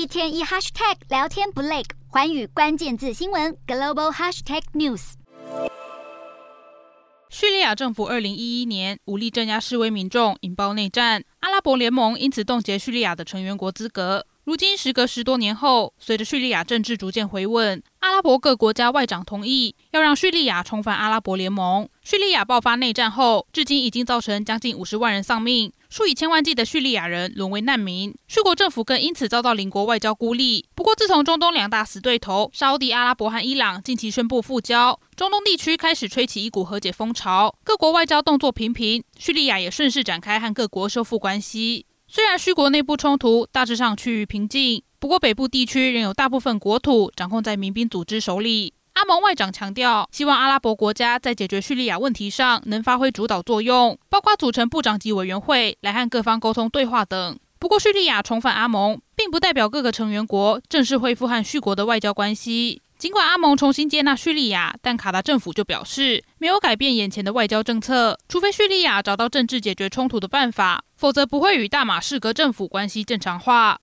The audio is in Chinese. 一天一 hashtag 聊天不累，寰宇关键字新闻 global hashtag news。叙利亚政府2011年武力镇压示威民众，引爆内战，阿拉伯联盟因此冻结叙利亚的成员国资格。如今时隔10多年后，随着叙利亚政治逐渐回稳，阿拉伯各国家外长同意要让叙利亚重返阿拉伯联盟。叙利亚爆发内战后，至今已经造成将近50万人丧命，数以千万计的叙利亚人沦为难民，叙国政府更因此遭到邻国外交孤立。不过，自从中东两大死对头沙烏地阿拉伯和伊朗近期宣布复交，中东地区开始吹起一股和解风潮，各国外交动作频频，叙利亚也顺势展开和各国修复关系。虽然叙国内部冲突大致上趋于平静，不过北部地区仍有大部分国土掌控在民兵组织手里。阿盟外长强调，希望阿拉伯国家在解决叙利亚问题上能发挥主导作用，包括组成部长级委员会来和各方沟通对话等。不过，叙利亚重返阿盟并不代表各个成员国正式恢复和叙国的外交关系。尽管阿盟重新接纳叙利亚，但卡达政府就表示没有改变眼前的外交政策，除非叙利亚找到政治解决冲突的办法，否则不会与大马士革政府关系正常化。